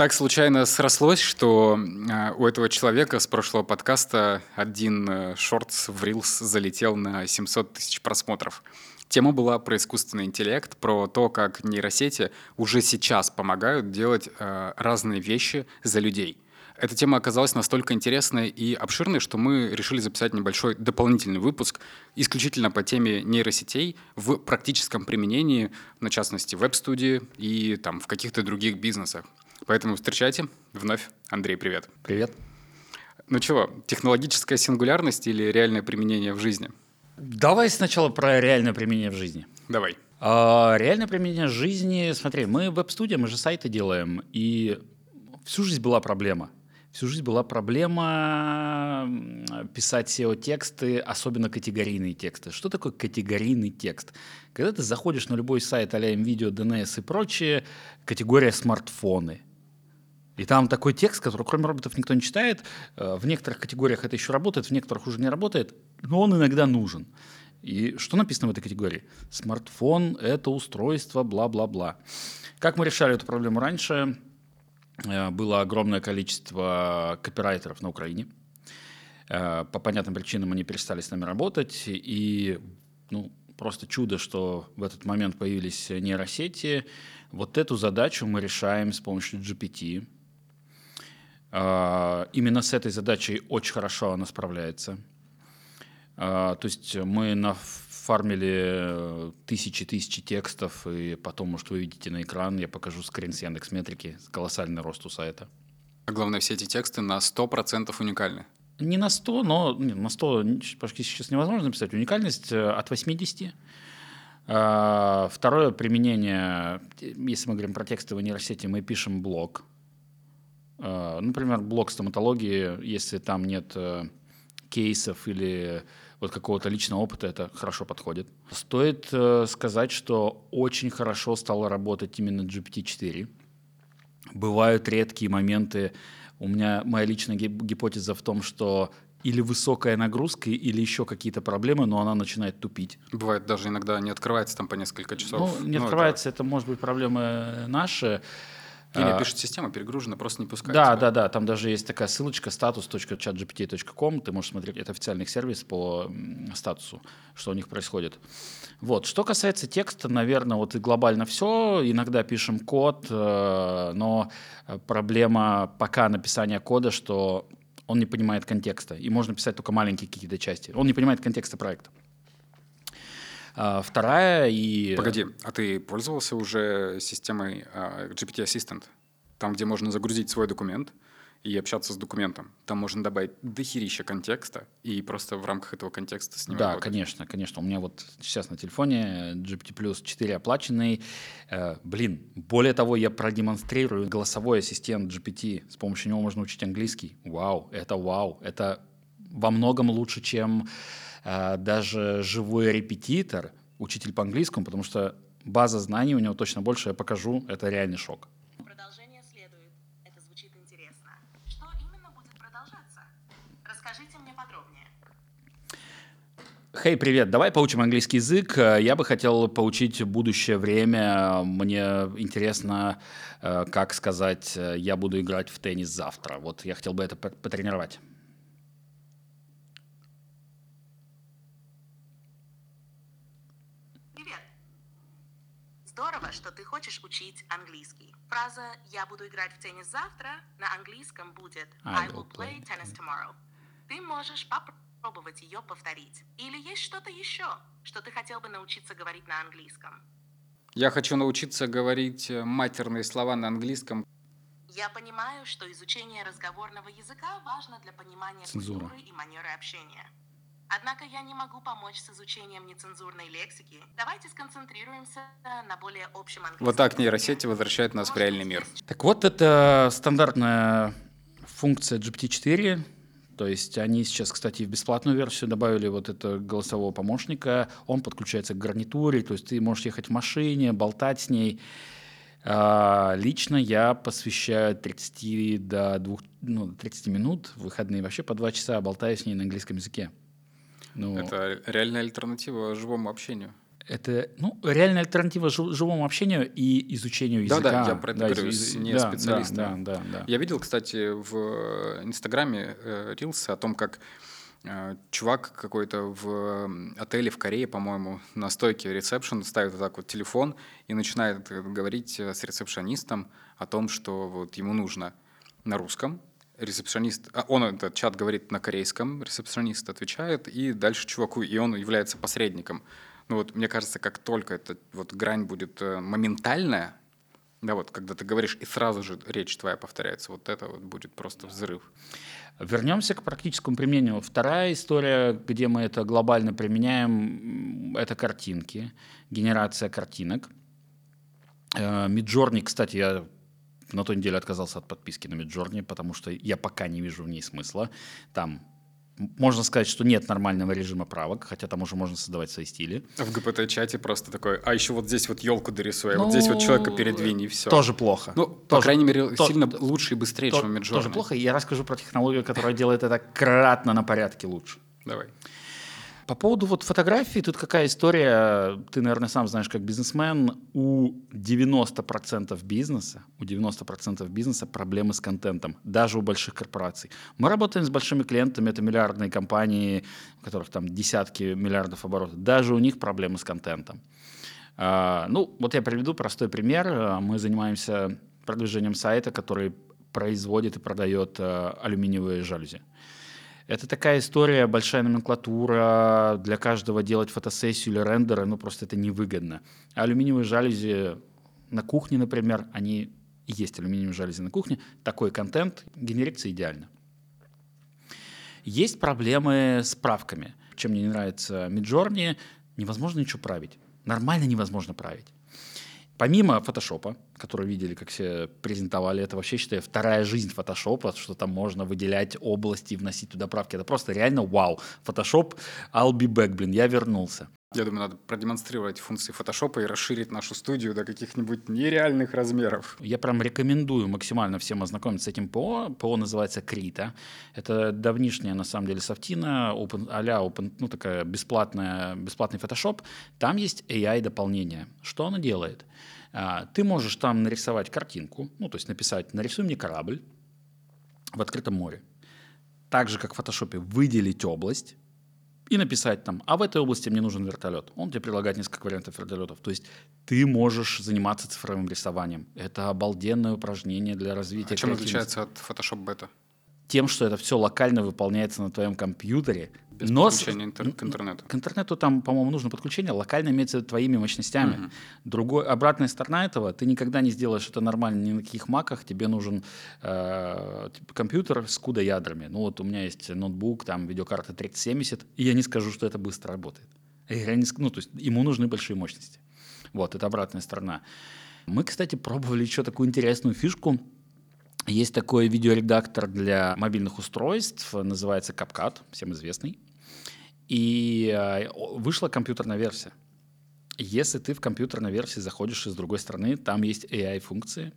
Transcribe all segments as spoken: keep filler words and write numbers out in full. Так случайно срослось, что у этого человека с прошлого подкаста один шортс в Reels залетел на семьсот тысяч просмотров. Тема была про искусственный интеллект, про то, как нейросети уже сейчас помогают делать э, разные вещи за людей. Эта тема оказалась настолько интересной и обширной, что мы решили записать небольшой дополнительный выпуск исключительно по теме нейросетей в практическом применении, на частности, в веб-студии и там, в каких-то других бизнесах. Поэтому встречайте вновь. Андрей, привет. Привет. Ну чего, технологическая сингулярность или реальное применение в жизни? Давай сначала про реальное применение в жизни. Давай. А, реальное применение в жизни, смотри, мы веб-студия, мы же сайты делаем, и всю жизнь была проблема. Всю жизнь была проблема писать сео-тексты, особенно категорийные тексты. Что такое категорийный текст? Когда ты заходишь на любой сайт а-ля MVideo, ди эн эс и прочее, категория «смартфоны». И там такой текст, который кроме роботов никто не читает. В некоторых категориях это еще работает, в некоторых уже не работает, но он иногда нужен. И что написано в этой категории? Смартфон – это устройство, бла-бла-бла. Как мы решали эту проблему раньше? Было огромное количество копирайтеров на Украине. По понятным причинам они перестали с нами работать. И ну, просто чудо, что в этот момент появились нейросети. Вот эту задачу мы решаем с помощью джи пи ти. Именно с этой задачей очень хорошо она справляется. То есть мы нафармили тысячи-тысячи текстов, и потом, может, вы видите на экран, я покажу скрин с Яндекс.Метрики, колоссальный рост у сайта. А главное, все эти тексты на сто процентов уникальны? Не на сто, но не, на сто почти сейчас невозможно написать. Уникальность от восемьдесят процентов. Второе применение, если мы говорим про текстовые нейросети, мы пишем блог. Например, блог стоматологии, если там нет кейсов или вот какого-то личного опыта, это хорошо подходит. Стоит сказать, что очень хорошо стало работать именно джи пи ти четыре. Бывают редкие моменты. У меня моя личная гипотеза в том, что или высокая нагрузка, или еще какие-то проблемы, но она начинает тупить. Бывает, даже иногда не открывается там по несколько часов. Ну, не ну, открывается, это... это, может быть, проблемы наши. Или пишет система, перегружена, просто не пускает. Да, тебя. да, да. Там даже есть такая ссылочка статус точка чат джи пи ти точка ком. Ты можешь смотреть, это официальный сервис по статусу, что у них происходит. Вот. Что касается текста, наверное, вот и глобально все. Иногда пишем код, но проблема пока написания кода, что он не понимает контекста. И можно писать только маленькие какие-то части. Он не понимает контекста проекта. Вторая и... Погоди, а ты пользовался уже системой джи пи ти Assistant? Там, где можно загрузить свой документ и общаться с документом. Там можно добавить дохерища контекста и просто в рамках этого контекста с ним Да, работать. конечно, конечно. У меня вот сейчас на телефоне джи пи ти плюс четыре оплаченный. Блин, более того, я продемонстрирую голосовой ассистент джи пи ти. С помощью него можно учить английский. Вау, это вау. Это во многом лучше, чем... даже живой репетитор, учитель по английскому, потому что база знаний у него точно больше, я покажу, это реальный шок. Продолжение следует. Это звучит интересно. Что именно будет продолжаться? Расскажите мне подробнее. Хей, hey, привет, давай поучим английский язык. Я бы хотел поучить будущее время. Мне интересно, как сказать, я буду играть в теннис завтра. Вот я хотел бы это потренировать. Здорово, что ты хочешь учить английский. Фраза «я буду играть в теннис завтра» на английском будет «I will play tennis tomorrow». Ты можешь попробовать ее повторить. Или есть что-то еще, что ты хотел бы научиться говорить на английском? Я хочу научиться говорить матерные слова на английском. Я понимаю, что изучение разговорного языка важно для понимания Цензура. Культуры и манеры общения. Однако я не могу помочь с изучением нецензурной лексики. Давайте сконцентрируемся на более общем английском. Вот так нейросети возвращают нас в реальный мир. Так вот, это стандартная функция джи пи ти четыре. То есть они сейчас, кстати, в бесплатную версию добавили вот этого голосового помощника. Он подключается к гарнитуре, то есть ты можешь ехать в машине, болтать с ней. Лично я посвящаю тридцать, до двух, ну, тридцать минут, выходные вообще по два часа, болтаю с ней на английском языке. Ну, это реальная альтернатива живому общению. Это, ну, реальная альтернатива жив- живому общению и изучению языка. Да, да, я про это да, говорю, из- не да, специалист. Да, да, да, да. Я видел, кстати, в Инстаграме рилсы о том, как чувак какой-то в отеле в Корее, по-моему, на стойке ресепшн ставит вот так вот телефон и начинает говорить с ресепшонистом о том, что вот ему нужно на русском. Ресепшонист, он этот чат говорит на корейском, ресепшонист отвечает, и дальше чуваку, и он является посредником. Ну вот, мне кажется, как только эта вот грань будет моментальная, да, вот когда ты говоришь, и сразу же речь твоя повторяется, вот это вот будет просто взрыв. Вернемся к практическому применению. Вторая история, где мы это глобально применяем, это картинки, генерация картинок. Midjourney, кстати, я на той неделе отказался от подписки на Midjourney, потому что я пока не вижу в ней смысла. Там можно сказать, что нет нормального режима правок, хотя там уже можно создавать свои стили. В ГПТ-чате просто такой, а еще вот здесь вот елку дорисуй, ну, вот здесь вот человека передвинь, и все. Тоже плохо. Ну, тоже, по крайней мере, то, сильно то, лучше и быстрее, то, чем Midjourney. Тоже плохо, и я расскажу про технологию, которая делает это кратно на порядке лучше. Давай. По поводу вот фотографий, тут какая история, ты, наверное, сам знаешь, как бизнесмен, у девяносто процентов бизнеса, у девяносто процентов бизнеса проблемы с контентом, даже у больших корпораций. Мы работаем с большими клиентами, это миллиардные компании, у которых там десятки миллиардов оборотов, даже у них проблемы с контентом. Ну, вот я приведу простой пример. Мы занимаемся продвижением сайта, который производит и продает алюминиевые жалюзи. Это такая история, большая номенклатура, для каждого делать фотосессию или рендеры, ну просто это невыгодно. А алюминиевые жалюзи на кухне, например, они и есть алюминиевые жалюзи на кухне, такой контент генерится идеально. Есть проблемы с правками. Чем мне не нравится Midjourney, невозможно ничего править. Нормально невозможно править. Помимо фотошопа, который видели, как все презентовали, это вообще, считаю, вторая жизнь фотошопа, что там можно выделять области и вносить туда правки. Это просто реально вау. Фотошоп, I'll be back, блин, я вернулся. Я думаю, надо продемонстрировать функции фотошопа и расширить нашу студию до каких-нибудь нереальных размеров. Я прям рекомендую максимально всем ознакомиться с этим ПО. ПО называется Крита. Это давнишняя, на самом деле, софтина, open, а-ля open, ну, такая бесплатная, бесплатный фотошоп. Там есть эй ай-дополнение. Что оно делает? Ты можешь там нарисовать картинку, ну, то есть написать «нарисуй мне корабль в открытом море». Так же, как в фотошопе, выделить область и написать там «а в этой области мне нужен вертолет». Он тебе предлагает несколько вариантов вертолетов. То есть ты можешь заниматься цифровым рисованием. Это обалденное упражнение для развития. А чем отличается от Photoshop Beta? Тем, что это все локально выполняется на твоем компьютере. Без но подключения интер- к интернету. К интернету там, по-моему, нужно подключение. Локально имеется твоими мощностями. Uh-huh. Другой, обратная сторона этого, ты никогда не сделаешь это нормально ни на каких маках. Тебе нужен э, компьютер с куда ядрами. Ну вот у меня есть ноутбук, там видеокарта тридцать семьдесят, и я не скажу, что это быстро работает. Я не, ну, то есть ему нужны большие мощности. Вот, это обратная сторона. Мы, кстати, пробовали еще такую интересную фишку. Есть такой видеоредактор для мобильных устройств, называется CapCut, всем известный. И вышла компьютерная версия. Если ты в компьютерной версии заходишь из другой страны, там есть эй ай-функции.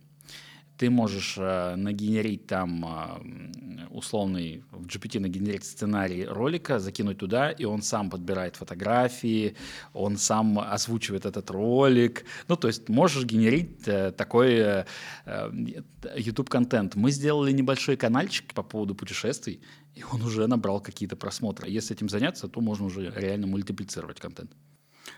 Ты можешь нагенерить там условный, в джи пи ти нагенерить сценарий ролика, закинуть туда, и он сам подбирает фотографии, он сам озвучивает этот ролик. Ну, то есть можешь генерить такой YouTube-контент. Мы сделали небольшой канальчик по поводу путешествий, и он уже набрал какие-то просмотры. Если этим заняться, то можно уже реально мультиплицировать контент.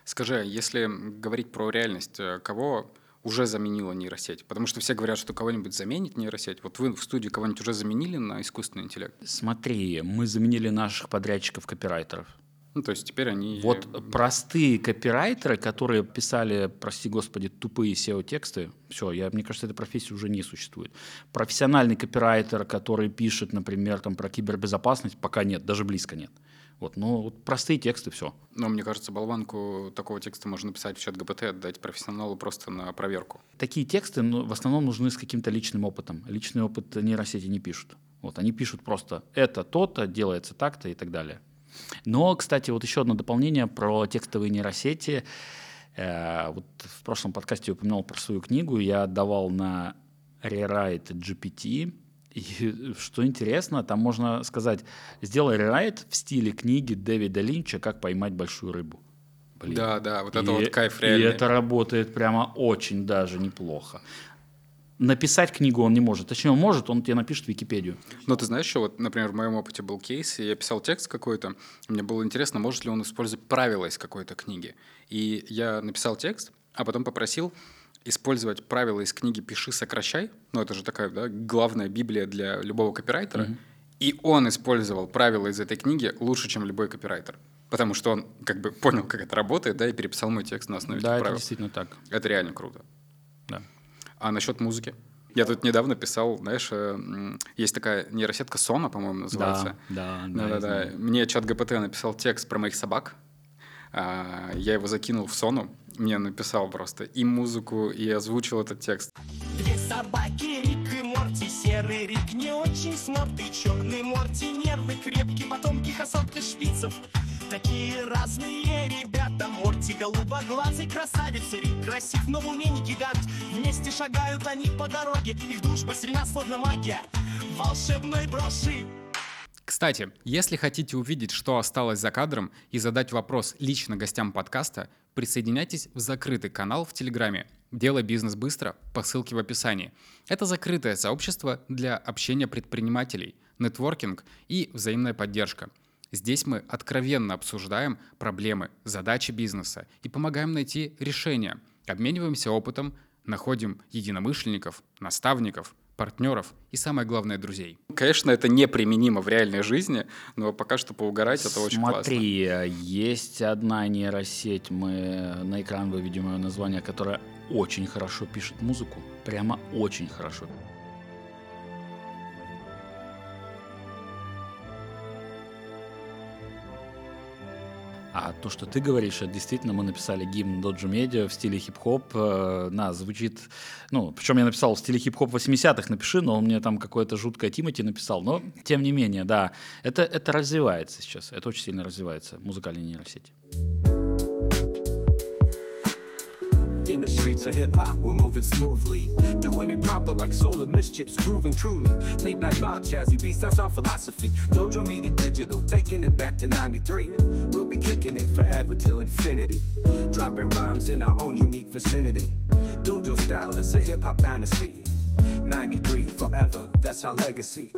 Скажи, если говорить про реальность, кого уже заменила нейросеть? Потому что все говорят, что кого-нибудь заменит нейросеть. Вот вы в студии кого-нибудь уже заменили на искусственный интеллект? Смотри, мы заменили наших подрядчиков-копирайтеров. Ну, то есть теперь они... Вот простые копирайтеры, которые писали, прости господи, тупые сео-тексты, все, я, мне кажется, эта профессия уже не существует. Профессиональный копирайтер, который пишет, например, там, про кибербезопасность, пока нет, даже близко нет. Вот, но вот простые тексты, все. Но мне кажется, болванку такого текста можно написать в чат ГПТ, отдать профессионалу просто на проверку. Такие тексты, ну, в основном нужны с каким-то личным опытом. Личный опыт нейросети не пишут. Вот, они пишут просто «это то-то, делается так-то» и так далее. Но, кстати, вот еще одно дополнение про текстовые нейросети. Э-э- вот в прошлом подкасте я упоминал про свою книгу. Я отдавал на рерайт джи пи ти. И что интересно, там можно сказать, сделай рерайт в стиле книги Дэвида Линча «Как поймать большую рыбу». Блин. Да, да, вот это и, вот кайф реальный. И это работает прямо очень даже неплохо. Написать книгу он не может. Точнее, он может, он тебе напишет Википедию. Но ты знаешь, что вот, например, в моем опыте был кейс, и я писал текст какой-то, мне было интересно, может ли он использовать правила из какой-то книги. И я написал текст, а потом попросил использовать правила из книги «Пиши, сокращай». Ну, это же такая, да, главная библия для любого копирайтера. Mm-hmm. И он использовал правила из этой книги лучше, чем любой копирайтер. Потому что он как бы понял, как это работает, да, и переписал мой текст на основе да, этих правил. Да, это действительно так. Это реально круто. Да. А насчет музыки? Я тут недавно писал, знаешь, есть такая нейросетка Сома, по-моему, называется. Да, да, да. да, да. Мне чат ГПТ написал текст про моих собак. Я его закинул в Сону. Мне написал просто и музыку, и озвучил этот текст. Две собаки, Рик и Морти, серый Рик не очень сноб, ты черный Морти, нервы крепкие, потомки хасанты шпицев. Такие разные ребята, Морти голубоглазый красавец, Рик красив, но в уме не гигант. Вместе шагают они по дороге, их душ посильна, словно магия волшебной броши. Кстати, если хотите увидеть, что осталось за кадром, и задать вопрос лично гостям подкаста, присоединяйтесь в закрытый канал в Телеграме «Делай бизнес быстро» по ссылке в описании. Это закрытое сообщество для общения предпринимателей, нетворкинг и взаимная поддержка. Здесь мы откровенно обсуждаем проблемы, задачи бизнеса и помогаем найти решения, обмениваемся опытом, находим единомышленников, наставников, партнеров и, самое главное, друзей. Конечно, это неприменимо в реальной жизни, но пока что поугарать это очень классно. Смотри, есть одна нейросеть, мы на экран выведем ее название, которая очень хорошо пишет музыку, прямо очень хорошо. А то, что ты говоришь, это действительно мы написали гимн Dojo Media в стиле хип-хоп. На, звучит... Ну, причем я написал в стиле хип-хоп восьмидесятых напиши, но он мне там какое-то жуткое Тимати написал. Но, тем не менее, да, это, это развивается сейчас. Это очень сильно развивается, музыкальная нейросеть. In the streets of hip-hop, we're moving smoothly. Doing it proper like solar mischiefs, grooving truly. Late night mob chazzy beats, that's our philosophy. Dojo Media Digital, taking it back to ninety-three. We'll be kicking it forever till infinity. Dropping rhymes in our own unique vicinity. Dojo style is a hip-hop dynasty. ninety-three forever, that's our legacy.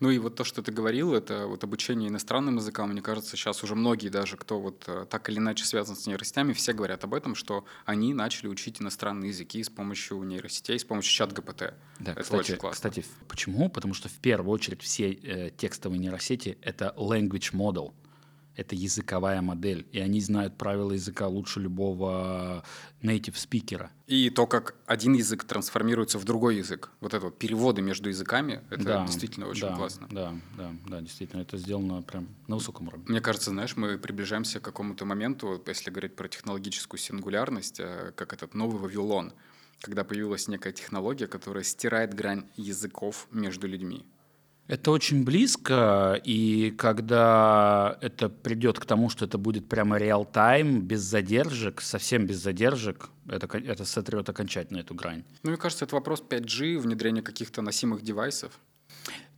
Ну и вот то, что ты говорил, это вот обучение иностранным языкам, мне кажется, сейчас уже многие даже, кто вот так или иначе связан с нейросетями, все говорят об этом, что они начали учить иностранные языки с помощью нейросетей, с помощью чат-ГПТ. Да, это кстати, очень классно. Кстати, почему? Потому что в первую очередь все э, текстовые нейросети — это language model, это языковая модель, и они знают правила языка лучше любого native-спикера. И то, как один язык трансформируется в другой язык. Вот это вот переводы между языками, это да, действительно очень да, классно. Да, да, да, действительно, это сделано прям на высоком уровне. Мне кажется, знаешь, мы приближаемся к какому-то моменту, если говорить про технологическую сингулярность, как этот новый Вавилон, когда появилась некая технология, которая стирает грань языков между людьми. Это очень близко, и когда это придет к тому, что это будет прямо реал-тайм, без задержек, совсем без задержек, это, это сотрет окончательно эту грань. Ну, мне кажется, это вопрос пять джи, внедрения каких-то носимых девайсов.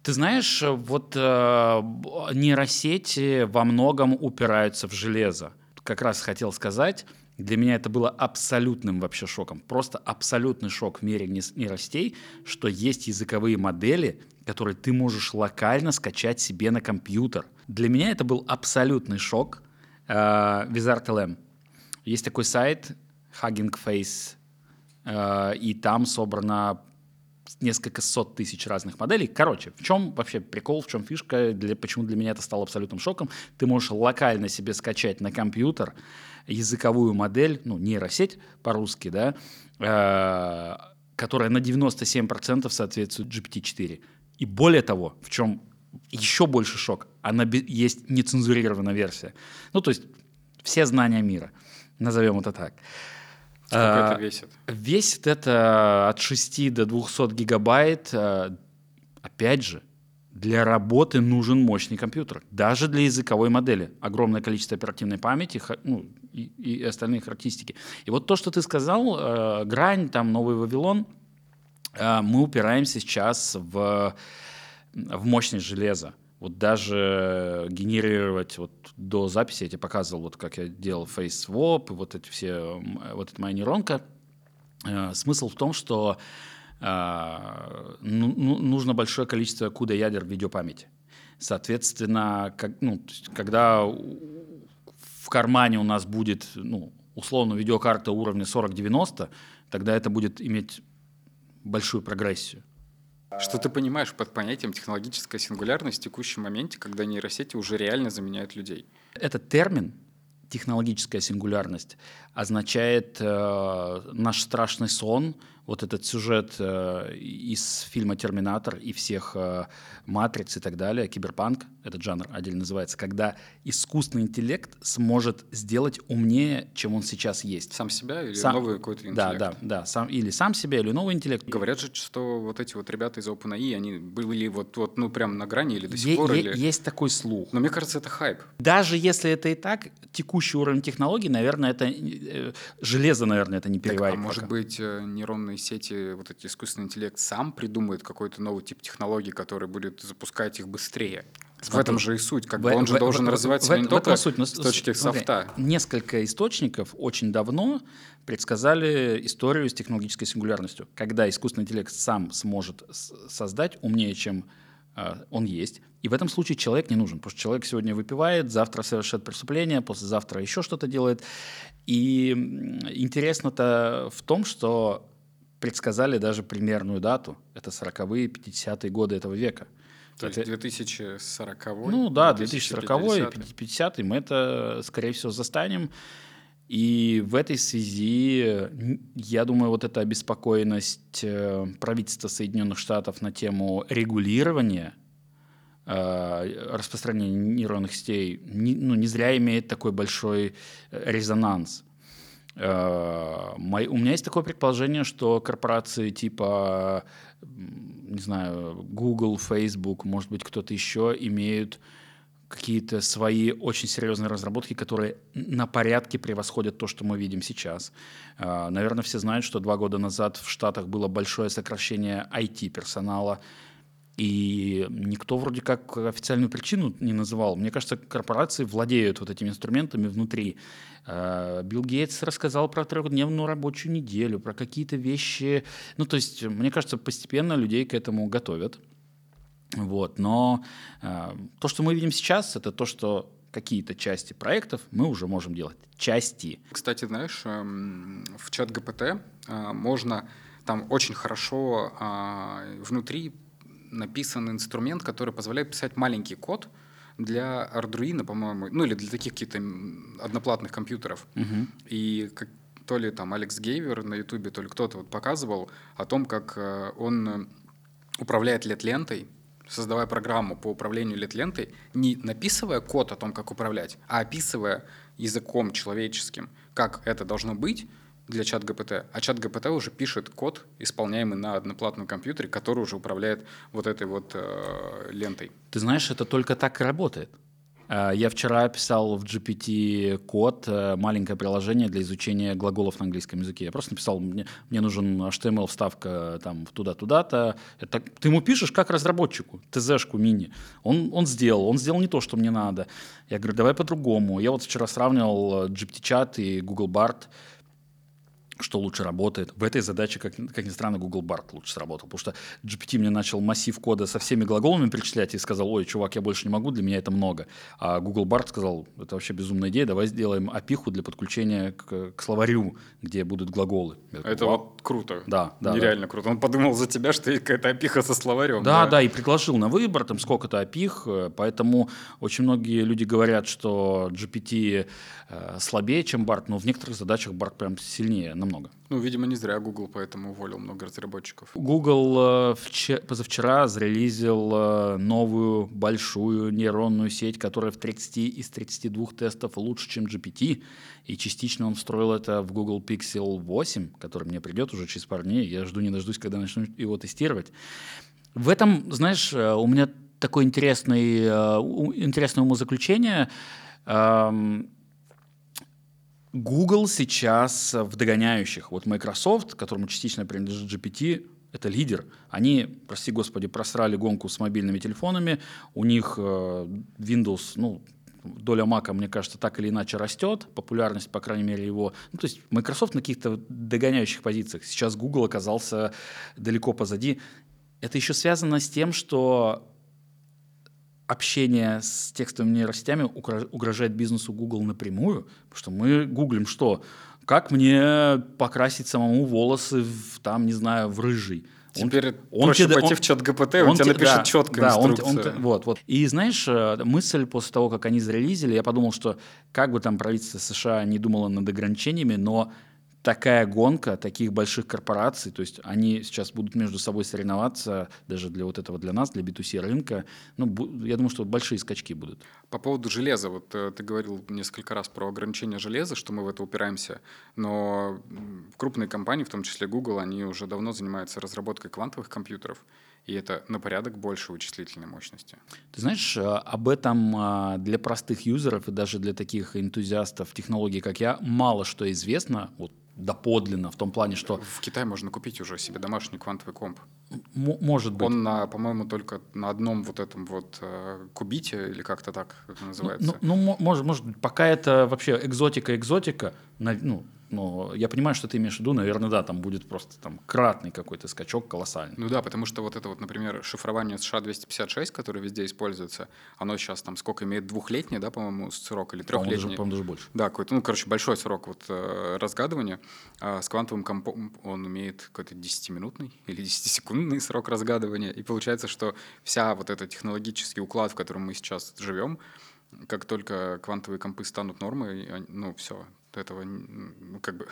Ты знаешь, вот э, нейросети во многом упираются в железо. Как раз хотел сказать, для меня это было абсолютным вообще шоком, просто абсолютный шок в мире нейросетей, что есть языковые модели, которые ты можешь локально скачать себе на компьютер. Для меня это был абсолютный шок. VizardLM. Есть такой сайт Hugging Face, и там собрано несколько сот тысяч разных моделей. Короче, в чем вообще прикол, в чем фишка, для, почему для меня это стало абсолютным шоком? Ты можешь локально себе скачать на компьютер языковую модель, ну, нейросеть по-русски, да, которая на девяносто семь процентов соответствует джи пи ти четыре. И более того, в чем еще больше шок, она есть нецензурированная версия. Ну, то есть все знания мира, назовем это так. Сколько а, это весит? Весит это от шести до двухсот гигабайт. Опять же, для работы нужен мощный компьютер. Даже для языковой модели. Огромное количество оперативной памяти, ну, и, и остальные характеристики. И вот то, что ты сказал, грань, там новый Вавилон, мы упираемся сейчас в, в мощность железа. Вот даже генерировать, вот до записи я тебе показывал, вот как я делал FaceSwap, вот эти все, вот эта моя нейронка. Э, смысл в том, что э, ну, нужно большое количество си ю ди а ядер в видеопамяти. Соответственно, как, ну, когда в кармане у нас будет, ну, условно, видеокарта уровня сорок девяносто, тогда это будет иметь большую прогрессию. Что ты понимаешь под понятием технологическая сингулярность в текущем моменте, когда нейросети уже реально заменяют людей? Этот термин «технологическая сингулярность» означает э, наш страшный сон, вот этот сюжет э, из фильма «Терминатор» и всех э, «Матриц» и так далее, киберпанк, этот жанр отдельно называется, когда искусственный интеллект сможет сделать умнее, чем он сейчас есть. Сам себя или сам, новый какой-то интеллект? Да, да, да, сам, или сам себя, или новый интеллект. Говорят же, что вот эти вот ребята из OpenAI, они были вот, вот ну прям на грани или до сих е- пор? Е- или... Есть такой слух. Но мне кажется, это хайп. Даже если это и так, текущий уровень технологий, наверное, это... Э, железо, наверное, это не переварит. Так, а может пока. быть, э, нейронные сети, вот эти искусственный интеллект сам придумает какой-то новый тип технологий, который будет запускать их быстрее. Смотри, в этом же и суть. Как в, бы он в, же в, должен в, развиваться в, не в, только суть, но, с точки смотри, софта. Несколько источников очень давно предсказали историю с технологической сингулярностью, когда искусственный интеллект сам сможет создать умнее, чем э, он есть. И в этом случае человек не нужен, потому что человек сегодня выпивает, завтра совершает преступление, послезавтра еще что-то делает. И интересно-то в том, что предсказали даже примерную дату. Это сороковые, пятидесятые годы этого века. То это... есть две тысячи сороковой? Ну да, две тысячи сороковой, пятидесятый мы это, скорее всего, застанем. И в этой связи, я думаю, вот эта обеспокоенность правительства Соединенных Штатов на тему регулирования распространения нейронных сетей, ну, не зря имеет такой большой резонанс. Uh, мой, у меня есть такое предположение, что корпорации типа, не знаю, Google, Facebook, может быть, кто-то еще, имеют какие-то свои очень серьезные разработки, которые на порядке превосходят то, что мы видим сейчас. Uh, наверное, все знают, что два года назад в Штатах было большое сокращение ай ти-персонала, и никто вроде как официальную причину не называл. Мне кажется, корпорации владеют вот этими инструментами внутри. Билл Гейтс рассказал про трехдневную рабочую неделю, про какие-то вещи. Ну, то есть, мне кажется, постепенно людей к этому готовят. Вот. Но то, что мы видим сейчас, это то, что какие-то части проектов мы уже можем делать. Части. Кстати, знаешь, в чат ГПТ можно... Там очень хорошо внутри... написан инструмент, который позволяет писать маленький код для Arduino, по-моему, ну или для таких каких-то одноплатных компьютеров. Uh-huh. И как, то ли там Алекс Гейвер на Ютубе, то ли кто-то вот показывал о том, как он управляет лед-лентой, создавая программу по управлению лед-лентой, не написывая код о том, как управлять, а описывая языком человеческим, как это должно быть, для чат-ГПТ. А чат-ГПТ уже пишет код, исполняемый на одноплатном компьютере, который уже управляет вот этой вот э, лентой. Ты знаешь, это только так и работает. Я вчера писал в джи пи ти код, маленькое приложение для изучения глаголов на английском языке. Я просто написал, мне, мне нужен эйч ти эм эл вставка там туда-туда-то. Это, ты ему пишешь как разработчику, тэ зэшку мини. Он, он сделал, он сделал не то, что мне надо. Я говорю, давай по-другому. Я вот вчера сравнивал джи пи ти-чат и Google Bard, что лучше работает. В этой задаче, как, как ни странно, Google Bard лучше сработал, потому что джи пи ти мне начал массив кода со всеми глаголами перечислять и сказал, ой, чувак, я больше не могу, для меня это много. А Google Bard сказал, это вообще безумная идея, давай сделаем опиху для подключения к, к словарю, где будут глаголы. Я это говорю, вот круто. Да, да. Нереально да. круто. Он подумал за тебя, что какая-то опиха со словарем. Да, да, да, и предложил на выбор, там сколько-то опих, поэтому очень многие люди говорят, что джи пи ти э, слабее, чем Bard, но в некоторых задачах Bard прям сильнее, много. Ну, видимо, не зря Google поэтому уволил много разработчиков. Google вчер- позавчера зарелизил новую большую нейронную сеть, которая в тридцати из тридцати двух тестов лучше, чем джи пи ти. И частично он встроил это в Google Pixel восемь, который мне придет уже через пару дней. Я жду не дождусь, когда начну его тестировать. В этом, знаешь, у меня такое интересное, интересное умозаключение. Google сейчас в догоняющих. Вот Microsoft, которому частично принадлежит джи пи ти, это лидер. Они, прости господи, просрали гонку с мобильными телефонами. У них э, Windows, ну, доля Mac, мне кажется, так или иначе растет. Популярность, по крайней мере, его... Ну, то есть Microsoft на каких-то догоняющих позициях. Сейчас Google оказался далеко позади. Это еще связано с тем, что общение с текстовыми нейросетями угрожает бизнесу Google напрямую, потому что мы гуглим, что как мне покрасить самому волосы в, там, не знаю, в рыжий. Теперь он, проще он, пойти он, в чат ГПТ, он, он тебе напишет да, четко да, инструкцию. Он, он, вот, вот. И знаешь, мысль после того, как они зарелизили, я подумал, что как бы там правительство США не думало над ограничениями, но такая гонка таких больших корпораций, то есть они сейчас будут между собой соревноваться, даже для вот этого, для нас, для би ту си рынка. Ну, я думаю, что большие скачки будут. По поводу железа, вот ты говорил несколько раз про ограничение железа, что мы в это упираемся, но крупные компании, в том числе Google, они уже давно занимаются разработкой квантовых компьютеров, и это на порядок больше вычислительной мощности. Ты знаешь, об этом для простых юзеров и даже для таких энтузиастов технологий, как я, мало что известно, вот доподлинно, в том плане, что... В Китае можно купить уже себе домашний квантовый комп. М- может быть. Он, на, по-моему, только на одном вот этом вот э, кубите, или как-то так это называется. Ну, ну, ну может, может быть, пока это вообще экзотика-экзотика, ну, но я понимаю, что ты имеешь в виду, наверное, да, там будет просто там кратный какой-то скачок колоссальный. Ну да, потому что вот это вот, например, шифрование США двести пятьдесят шесть, которое везде используется, оно сейчас там сколько имеет, двухлетний, да, по-моему, срок или трехлетний? По-моему, даже, по-моему, даже больше. Да, какой-то, ну, короче, большой срок вот э, разгадывания. А с квантовым компом он имеет какой-то десятиминутный или десятисекундный срок разгадывания, и получается, что вся вот этот технологический уклад, в котором мы сейчас живем, как только квантовые компы станут нормой, ну, все, этого, ну, как бы,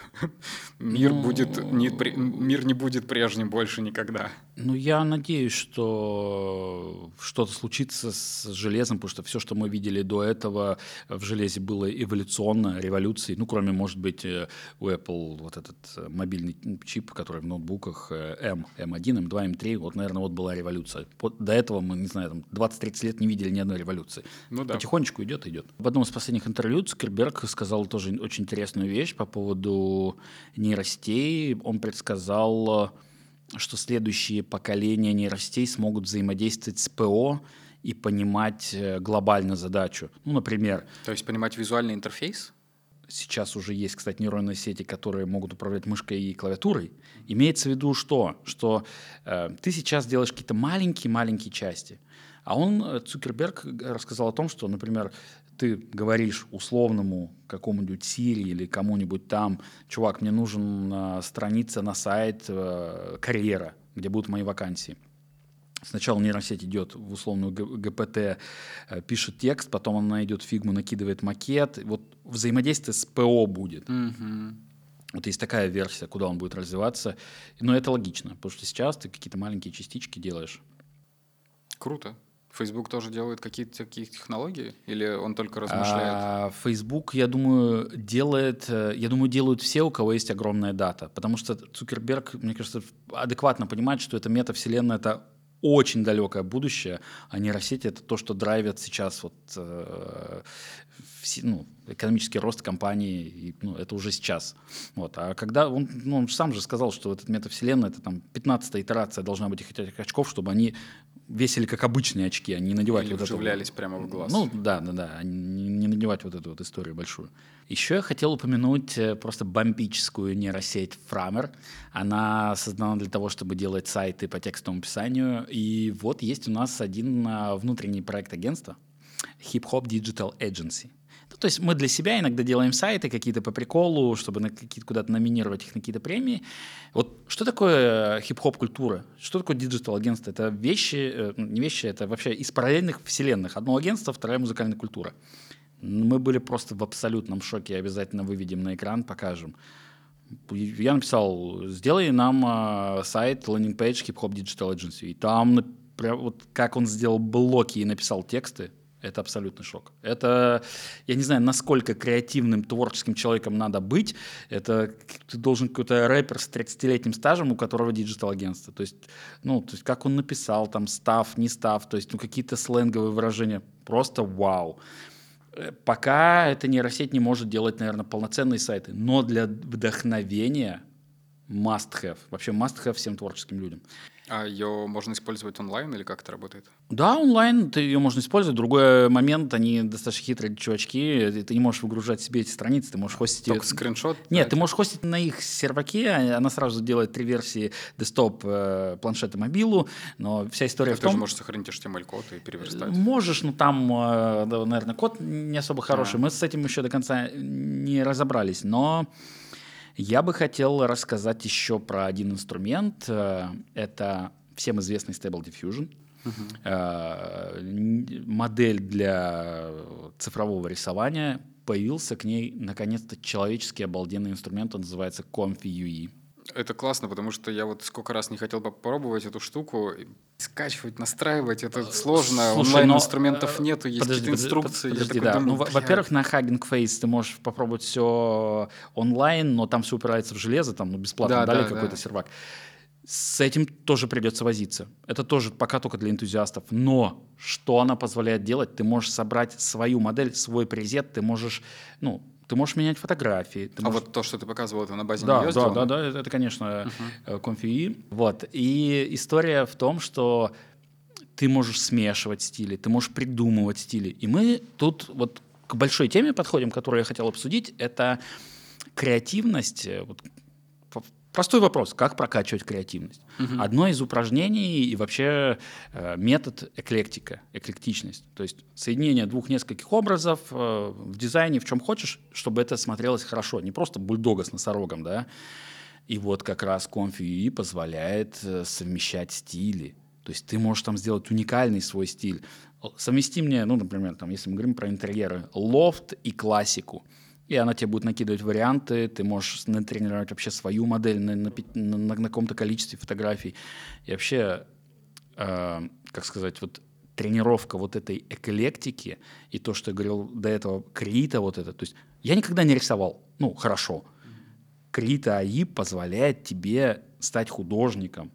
мир, ну, будет не, при, мир не будет прежним больше никогда. Ну, я надеюсь, что что-то случится с железом, потому что все, что мы видели до этого в железе, было эволюционно, революцией, ну, кроме, может быть, у Apple вот этот мобильный чип, который в ноутбуках M, эм один, эм два, эм три, вот, наверное, вот была революция. До этого мы, не знаю, там двадцать-тридцать лет не видели ни одной революции. Ну, да. Потихонечку идет, идет. В одном из последних интервью Цукерберг сказал тоже очень интересную вещь по поводу нейросетей. Он предсказал, что следующие поколения нейросетей смогут взаимодействовать с ПО и понимать глобально задачу. Ну, например... То есть понимать визуальный интерфейс? Сейчас уже есть, кстати, нейронные сети, которые могут управлять мышкой и клавиатурой. Имеется в виду что? Что э, ты сейчас делаешь какие-то маленькие-маленькие части. А он, Цукерберг, рассказал о том, что, например, ты говоришь условному какому-нибудь Сири или кому-нибудь там: чувак, мне нужна страница на сайт э, карьера, где будут мои вакансии. Сначала нейросеть идет в условную ГПТ, пишет текст, потом она найдет фигму, накидывает макет. Вот взаимодействие с ПО будет. Mm-hmm. Вот есть такая версия, куда он будет развиваться. Но это логично, потому что сейчас ты какие-то маленькие частички делаешь. Круто. Facebook тоже делает какие-то такие технологии? Или он только размышляет? А, Facebook, я думаю, делает... Я думаю, делают все, у кого есть огромная дата. Потому что Цукерберг, мне кажется, адекватно понимает, что эта метавселенная — это очень далекое будущее, а нейросети — это то, что драйвит сейчас вот, э, все, ну, экономический рост компании, и, ну, это уже сейчас. Вот. А когда он, ну, он сам же сказал, что эта метавселенная — это там пятнадцатая итерация должна быть их этих очков, чтобы они весили как обычные очки, а не надевать или вот это. Или вживлялись прямо в глаз. Ну да, да, да, не надевать вот эту вот историю большую. Еще я хотел упомянуть просто бомбическую нейросеть Framer. Она создана для того, чтобы делать сайты по текстовому описанию. И вот есть у нас один внутренний проект агентства Hip-hop Digital Agency. Ну, то есть мы для себя иногда делаем сайты какие-то по приколу, чтобы на какие-то, куда-то номинировать их на какие-то премии. Вот что такое хип-хоп-культура? Что такое диджитал-агентство? Это вещи, не вещи, это вообще из параллельных вселенных. Одно агентство, вторая музыкальная культура. Мы были просто в абсолютном шоке, обязательно выведем на экран, покажем. Я написал: сделай нам сайт, лендинг-пейдж Hip-Hop Digital Agency. И там прям вот как он сделал блоки и написал тексты. Это абсолютный шок. Это, я не знаю, насколько креативным, творческим человеком надо быть. Это ты должен какой-то рэпер с тридцатилетним стажем, у которого диджитал-агентство. То есть, ну, то есть как он написал, там, став, не став, то есть, ну, какие-то сленговые выражения. Просто вау. Пока эта нейросеть не может делать, наверное, полноценные сайты. Но для вдохновения must-have. Вообще must-have всем творческим людям. А ее можно использовать онлайн или как это работает? Да, онлайн ты ее можно использовать. Другой момент, они достаточно хитрые чувачки. Ты не можешь выгружать себе эти страницы, ты можешь хостить... Только ее... скриншот? Нет, да? Ты можешь хостить на их серваке. Она сразу делает три версии: десктоп, планшет и мобилу. Но вся история так в том... Ты же можешь сохранить эйч ти эм эль-код и переверстать. Можешь, но там, наверное, код не особо хороший. А. Мы с этим еще до конца не разобрались. Но... Я бы хотел рассказать еще про один инструмент. Это всем известный Stable Diffusion. Uh-huh. Модель для цифрового рисования. Появился к ней, наконец-то, человеческий обалденный инструмент. Он называется ComfyUI. Это классно, потому что я вот сколько раз не хотел попробовать эту штуку. Скачивать, настраивать, это сложно. Слушай, онлайн-инструментов но... нету, есть подожди, инструкции. Подожди, подожди, да. Думаю, ну, во-первых, на Hugging Face ты можешь попробовать все онлайн, но там все упирается в железо, там ну, бесплатно да, дали да, какой-то да. сервак. С этим тоже придется возиться. Это тоже пока только для энтузиастов. Но что она позволяет делать? Ты можешь собрать свою модель, свой презет, ты можешь... ну Ты можешь менять фотографии. А можешь... вот то, что ты показывал, это на базе да, нее сделано? Да, да, да, это, конечно, uh-huh. ComfyUI. Вот. И история в том, что ты можешь смешивать стили, ты можешь придумывать стили. И мы тут вот к большой теме подходим, которую я хотел обсудить. Это креативность. Вот простой вопрос. Как прокачивать креативность? Uh-huh. Одно из упражнений и вообще метод эклектика, эклектичность. То есть соединение двух нескольких образов в дизайне, в чем хочешь, чтобы это смотрелось хорошо. Не просто бульдога с носорогом, да? И вот как раз ComfyUI позволяет совмещать стили. То есть ты можешь там сделать уникальный свой стиль. Совмести мне, ну, например, там, если мы говорим про интерьеры, лофт и классику. И она тебе будет накидывать варианты, ты можешь натренировать вообще свою модель на, на, на, на каком-то количестве фотографий. И вообще, э, как сказать, вот тренировка вот этой эклектики и то, что я говорил до этого, Крита вот это. То есть я никогда не рисовал, ну, хорошо. Крита эй ай позволяет тебе стать художником.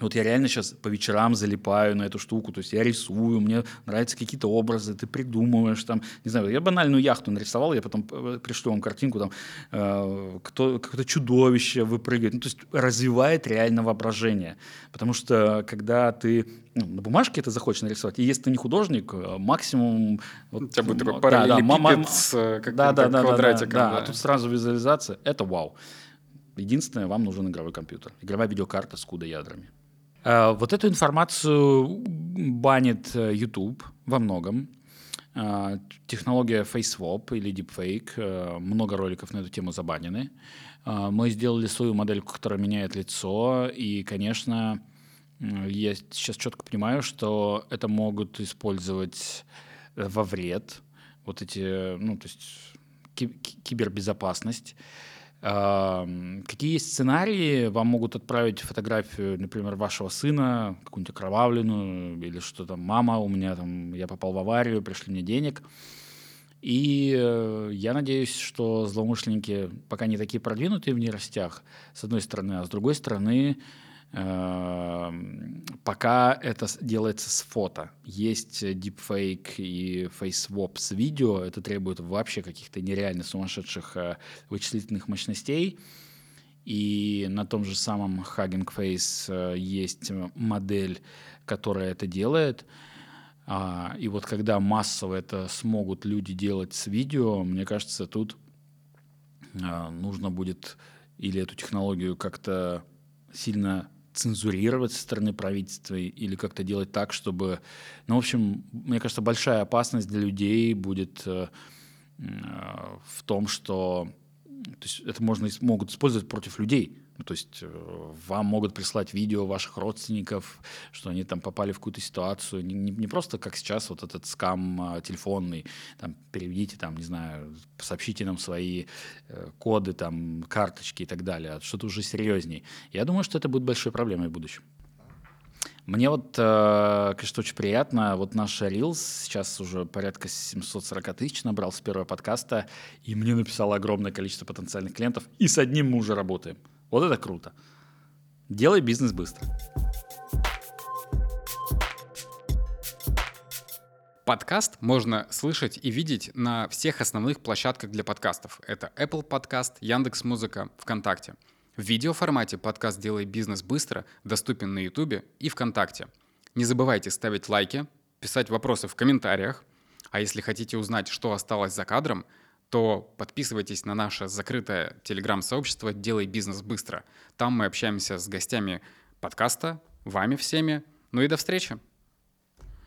Вот я реально сейчас по вечерам залипаю на эту штуку, то есть я рисую, мне нравятся какие-то образы, ты придумываешь там, не знаю, я банальную яхту нарисовал, я потом пришлю вам картинку, там, э, кто, какое-то чудовище выпрыгивает, ну, то есть развивает реально воображение, потому что когда ты ну, на бумажке это захочешь нарисовать, и если ты не художник, максимум... Вот, у тебя будет такой параллелепипед с каким-то квадратиком. Да, а тут сразу визуализация, это вау. Единственное, вам нужен игровой компьютер, игровая видеокарта с си ю ди а ядрами. Вот эту информацию банит YouTube во многом. Технология FaceSwap или DeepFake. Много роликов на эту тему забанены. Мы сделали свою модель, которая меняет лицо. И, конечно, я сейчас четко понимаю, что это могут использовать во вред. Вот эти, ну, то есть кибербезопасность. Какие есть сценарии? Вам могут отправить фотографию, например, вашего сына, какую-нибудь окровавленную, или что там, мама, у меня там, я попал в аварию, пришли мне денег. И я надеюсь, что злоумышленники пока не такие продвинутые в нейросетях, с одной стороны, а с другой стороны, пока это делается с фото. Есть deepfake и FaceSwap с видео. Это требует вообще каких-то нереально сумасшедших вычислительных мощностей. И на том же самом Hugging Face есть модель, которая это делает. И вот когда массово это смогут люди делать с видео, мне кажется, тут нужно будет или эту технологию как-то сильно цензурировать со стороны правительства или как-то делать так, чтобы... Ну, в общем, мне кажется, большая опасность для людей будет э, э, в том, что то есть это можно, могут использовать против людей. Ну, то есть э, вам могут прислать видео ваших родственников, что они там попали в какую-то ситуацию. Не, не, не просто как сейчас вот этот скам э, телефонный. Там, переведите, там, не знаю, сообщите нам свои э, коды, там, карточки и так далее. А что-то уже серьезней. Я думаю, что это будет большой проблемой в будущем. Мне вот, э, конечно, очень приятно. Вот наш Reels сейчас уже порядка семьсот сорок тысяч набрал с первого подкаста. И мне написало огромное количество потенциальных клиентов. И с одним мы уже работаем. Вот это круто. Делай бизнес быстро. Подкаст можно слышать и видеть на всех основных площадках для подкастов. Это Apple Podcast, Яндекс.Музыка, ВКонтакте. В видеоформате подкаст «Делай бизнес быстро» доступен на YouTube и ВКонтакте. Не забывайте ставить лайки, писать вопросы в комментариях. А если хотите узнать, что осталось за кадром, то подписывайтесь на наше закрытое телеграм-сообщество «Делай бизнес быстро». Там мы общаемся с гостями подкаста, вами всеми. Ну и до встречи!